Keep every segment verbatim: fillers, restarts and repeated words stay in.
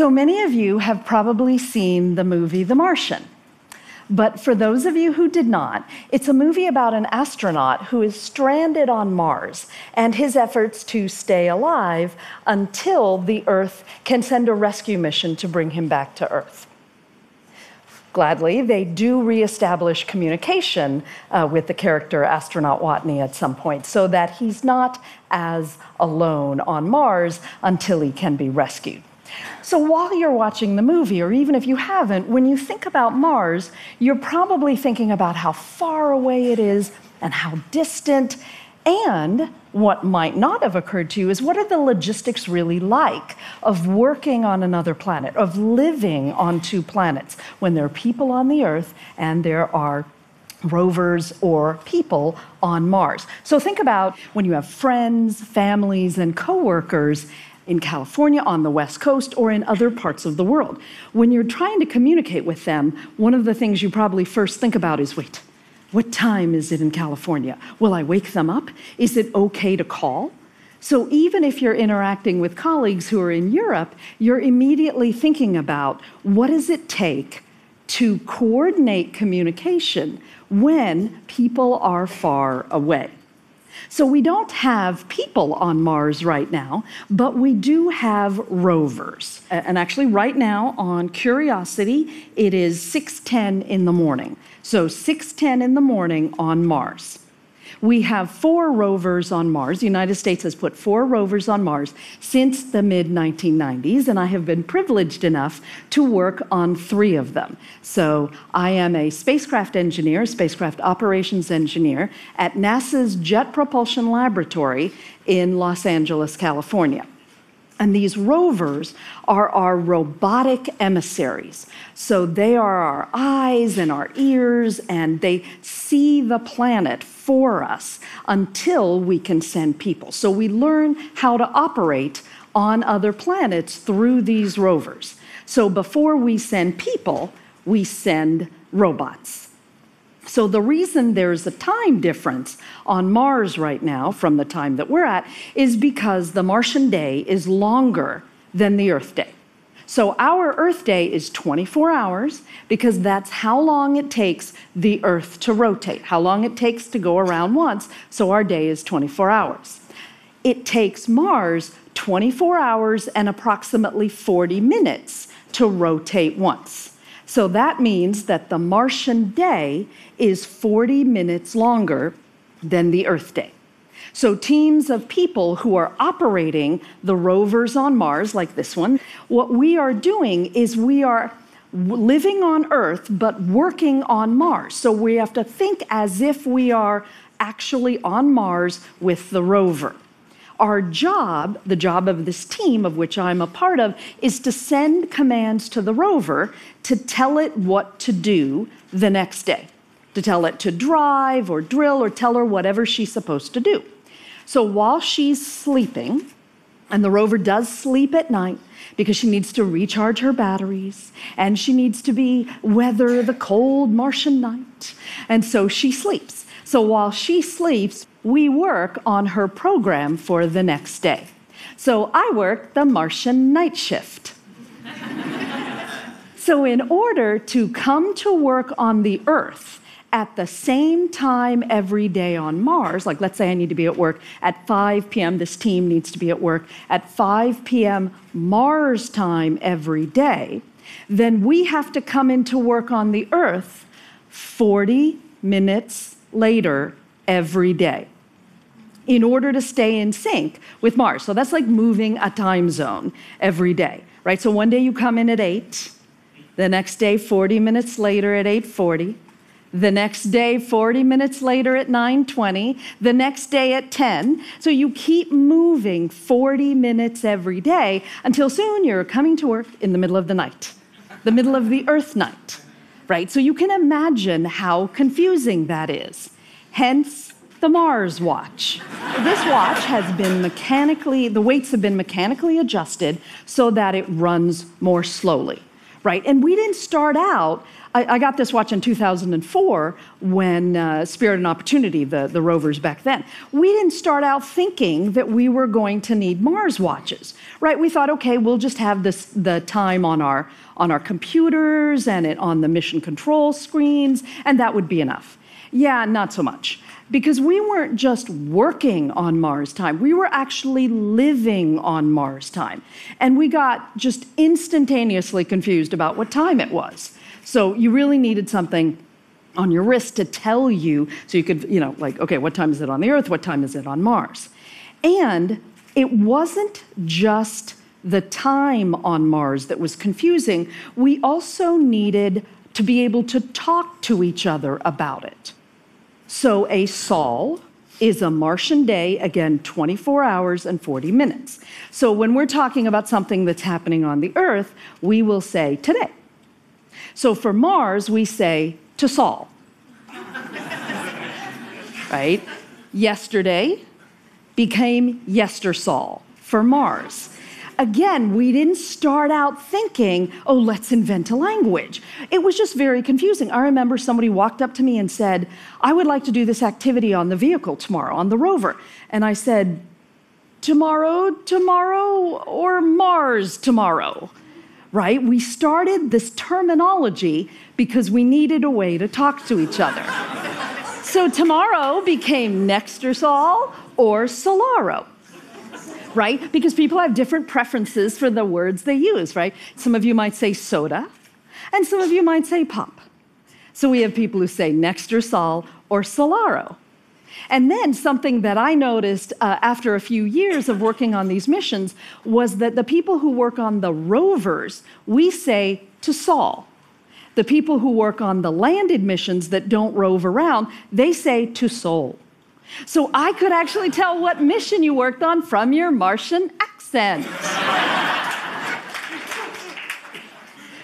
So many of you have probably seen the movie The Martian. But for those of you who did not, it's a movie about an astronaut who is stranded on Mars and his efforts to stay alive until the Earth can send a rescue mission to bring him back to Earth. Gladly, they do reestablish communication uh, with the character astronaut Watney at some point so that he's not as alone on Mars until he can be rescued. So while you're watching the movie, or even if you haven't, when you think about Mars, you're probably thinking about how far away it is and how distant. And what might not have occurred to you is, what are the logistics really like of working on another planet, of living on two planets, when there are people on the Earth and there are rovers or people on Mars? So think about when you have friends, families, and coworkers in California, on the West Coast, or in other parts of the world. When you're trying to communicate with them, one of the things you probably first think about is, wait, what time is it in California? Will I wake them up? Is it okay to call? So even if you're interacting with colleagues who are in Europe, you're immediately thinking about, what does it take to coordinate communication when people are far away? So we don't have people on Mars right now, but we do have rovers. And actually right now on Curiosity, it is six ten in the morning. So six ten in the morning on Mars. We have four rovers on Mars. The United States has put four rovers on Mars since the mid nineteen nineties, and I have been privileged enough to work on three of them. So I am a spacecraft engineer, spacecraft operations engineer, at NASA's Jet Propulsion Laboratory in Los Angeles, California. And these rovers are our robotic emissaries. So they are our eyes and our ears, and they see the planet for us until we can send people. So we learn how to operate on other planets through these rovers. So before we send people, we send robots. So the reason there's a time difference on Mars right now from the time that we're at is because the Martian day is longer than the Earth day. So our Earth day is twenty-four hours, because that's how long it takes the Earth to rotate, how long it takes to go around once, so our day is twenty-four hours. It takes Mars twenty-four hours and approximately forty minutes to rotate once. So that means that the Martian day is forty minutes longer than the Earth day. So teams of people who are operating the rovers on Mars, like this one, what we are doing is we are living on Earth but working on Mars. So we have to think as if we are actually on Mars with the rover. Our job, the job of this team, of which I'm a part of, is to send commands to the rover to tell it what to do the next day, to tell it to drive or drill or tell her whatever she's supposed to do. So while she's sleeping, and the rover does sleep at night because she needs to recharge her batteries and she needs to be weather the cold Martian night, and so she sleeps. So while she sleeps, we work on her program for the next day. So I work the Martian night shift. So in order to come to work on the Earth at the same time every day on Mars, like let's say I need to be at work at five p m, this team needs to be at work at five p m Mars time every day, then we have to come into work on the Earth forty minutes later every day in order to stay in sync with Mars. So that's like moving a time zone every day, right? So one day you come in at eight, the next day forty minutes later at eight forty, the next day forty minutes later at nine twenty, the next day at ten. So you keep moving forty minutes every day until soon you're coming to work in the middle of the night, the middle of the Earth night, right? So you can imagine how confusing that is. Hence, the Mars watch. This watch has been mechanically, the weights have been mechanically adjusted so that it runs more slowly, right? And we didn't start out I, I got this watch in two thousand four when uh, Spirit and Opportunity, the, the rovers back then, we didn't start out thinking that we were going to need Mars watches, right? We thought, okay, we'll just have this, the time on our, on our computers and it on the mission control screens, and that would be enough. Yeah, not so much. Because we weren't just working on Mars time, we were actually living on Mars time. And we got just instantaneously confused about what time it was. So you really needed something on your wrist to tell you, so you could, you know, like, okay, what time is it on the Earth? What time is it on Mars? And it wasn't just the time on Mars that was confusing. We also needed to be able to talk to each other about it. So a Sol is a Martian day, again, twenty-four hours and forty minutes. So when we're talking about something that's happening on the Earth, we will say today. So for Mars, we say to Sol, right? Yesterday became Yestersol for Mars. Again, we didn't start out thinking, oh, let's invent a language. It was just very confusing. I remember somebody walked up to me and said, I would like to do this activity on the vehicle tomorrow, on the rover. And I said, tomorrow, tomorrow, or Mars tomorrow, right? We started this terminology because we needed a way to talk to each other. So tomorrow became Nextersol or Solaro. Right? Because people have different preferences for the words they use, right? Some of you might say soda, and some of you might say pop. So we have people who say Nextersol or Solaro. And then something that I noticed uh, after a few years of working on these missions was that the people who work on the rovers, we say to Sol. The people who work on the landed missions that don't rove around, they say to Sol. So I could actually tell what mission you worked on from your Martian accent.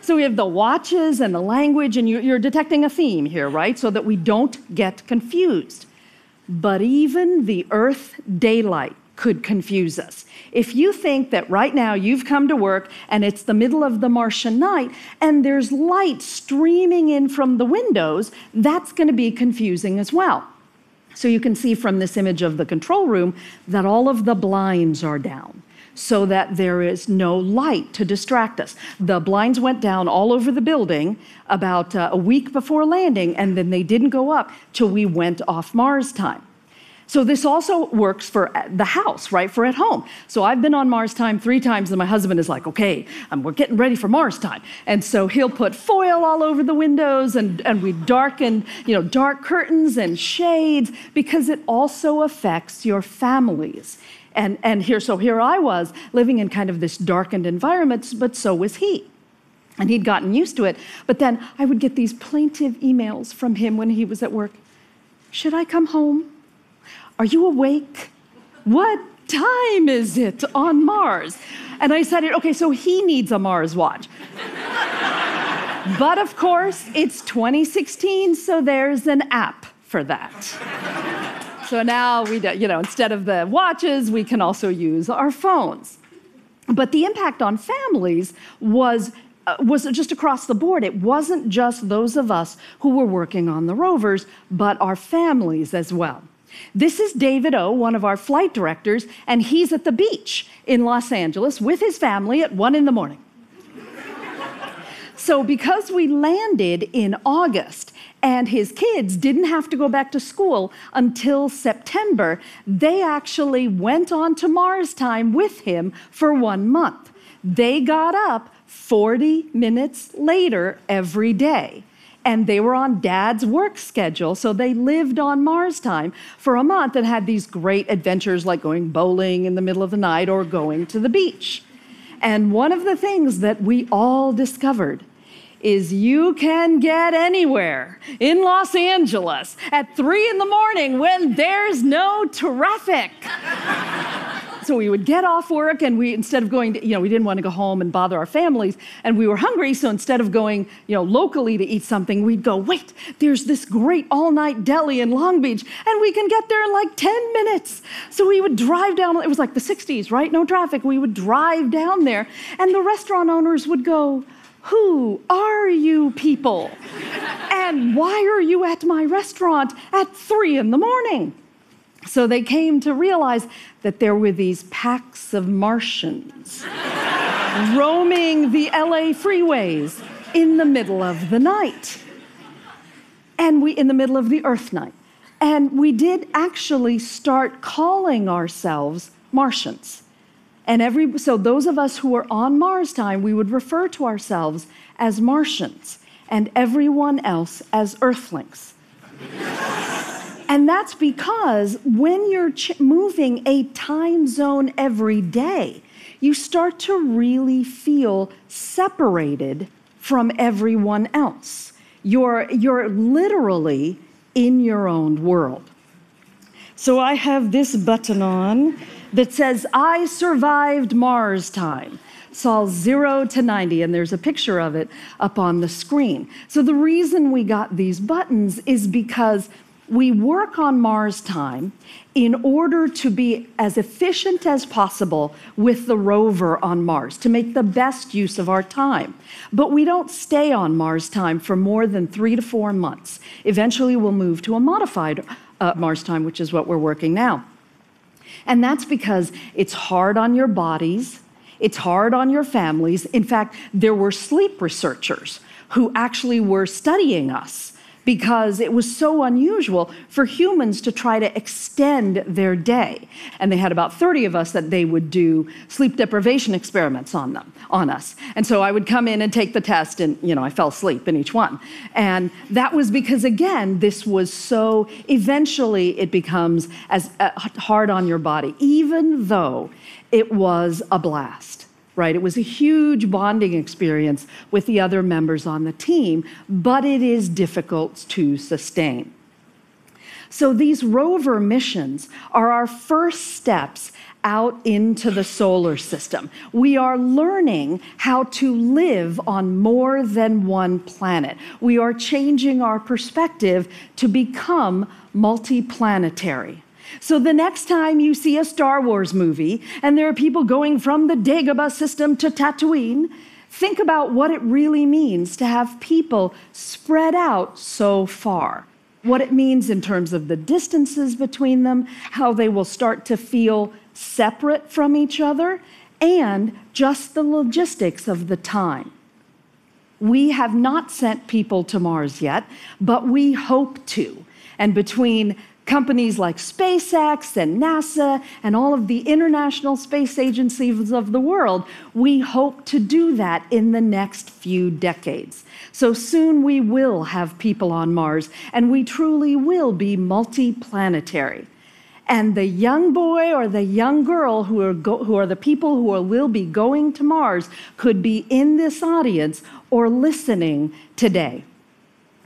So we have the watches and the language, and you're detecting a theme here, right? So that we don't get confused. But even the Earth daylight could confuse us. If you think that right now you've come to work and it's the middle of the Martian night and there's light streaming in from the windows, that's going to be confusing as well. So you can see from this image of the control room that all of the blinds are down so that there is no light to distract us. The blinds went down all over the building about uh, a week before landing, and then they didn't go up till we went off Mars time. So this also works for the house, right, for at home. So I've been on Mars time three times, and my husband is like, okay, um, we're getting ready for Mars time. And so he'll put foil all over the windows, and, and we darken, you know, dark curtains and shades, because it also affects your families. And, and here, so here I was, living in kind of this darkened environment, but so was he. And he'd gotten used to it. But then I would get these plaintive emails from him when he was at work. Should I come home? Are you awake? What time is it on Mars? And I said, okay, so he needs a Mars watch. But of course, it's twenty sixteen, so there's an app for that. So now, we, you know, instead of the watches, we can also use our phones. But the impact on families was Uh, was just across the board. It wasn't just those of us who were working on the rovers, but our families as well. This is David O., one of our flight directors, and he's at the beach in Los Angeles with his family at one in the morning. So because we landed in August and his kids didn't have to go back to school until September, they actually went on to Mars time with him for one month. They got up forty minutes later every day. And they were on Dad's work schedule, so they lived on Mars time for a month and had these great adventures like going bowling in the middle of the night or going to the beach. And one of the things that we all discovered is you can get anywhere in Los Angeles at three in the morning when there's no traffic. So we would get off work, and we, instead of going to, you know, we didn't want to go home and bother our families, and we were hungry, so instead of going, you know, locally to eat something, we'd go, wait, there's this great all-night deli in Long Beach, and we can get there in like ten minutes. So we would drive down, it was like the sixties, right? No traffic. We would drive down there, and the restaurant owners would go, Who are you people? And why are you at my restaurant at three in the morning? So they came to realize that there were these packs of Martians roaming the L A freeways in the middle of the night. And we, in the middle of the Earth night. And we did actually start calling ourselves Martians. And every, so those of us who were on Mars time, we would refer to ourselves as Martians and everyone else as Earthlings. And that's because when you're ch- moving a time zone every day, you start to really feel separated from everyone else. You're, you're literally in your own world. So I have this button on that says, I survived Mars time. Sol zero to ninety, and there's a picture of it up on the screen. So the reason we got these buttons is because we work on Mars time in order to be as efficient as possible with the rover on Mars, to make the best use of our time. But we don't stay on Mars time for more than three to four months. Eventually, we'll move to a modified uh, Mars time, which is what we're working now. And that's because it's hard on your bodies, it's hard on your families. In fact, there were sleep researchers who actually were studying us, because it was so unusual for humans to try to extend their day. And they had about thirty of us that they would do sleep deprivation experiments on them, on us. And so I would come in and take the test, and you know, I fell asleep in each one. And that was because, again, this was so, eventually it becomes as uh, hard on your body, even though it was a blast. Right? It was a huge bonding experience with the other members on the team, but it is difficult to sustain. So these rover missions are our first steps out into the solar system. We are learning how to live on more than one planet. We are changing our perspective to become multiplanetary. So the next time you see a Star Wars movie and there are people going from the Dagobah system to Tatooine, think about what it really means to have people spread out so far. What it means in terms of the distances between them, how they will start to feel separate from each other, and just the logistics of the time. We have not sent people to Mars yet, but we hope to. And between companies like SpaceX and NASA and all of the international space agencies of the world, we hope to do that in the next few decades. So soon we will have people on Mars, and we truly will be multiplanetary. And the young boy or the young girl who are, go- who are the people who are, will be going to Mars could be in this audience or listening today.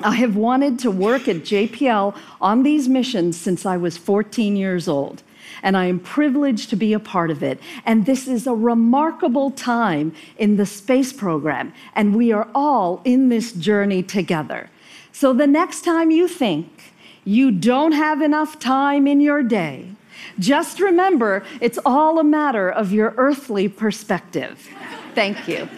I have wanted to work at J P L on these missions since I was fourteen years old, and I am privileged to be a part of it. And this is a remarkable time in the space program, and we are all in this journey together. So the next time you think you don't have enough time in your day, just remember it's all a matter of your earthly perspective. Thank you.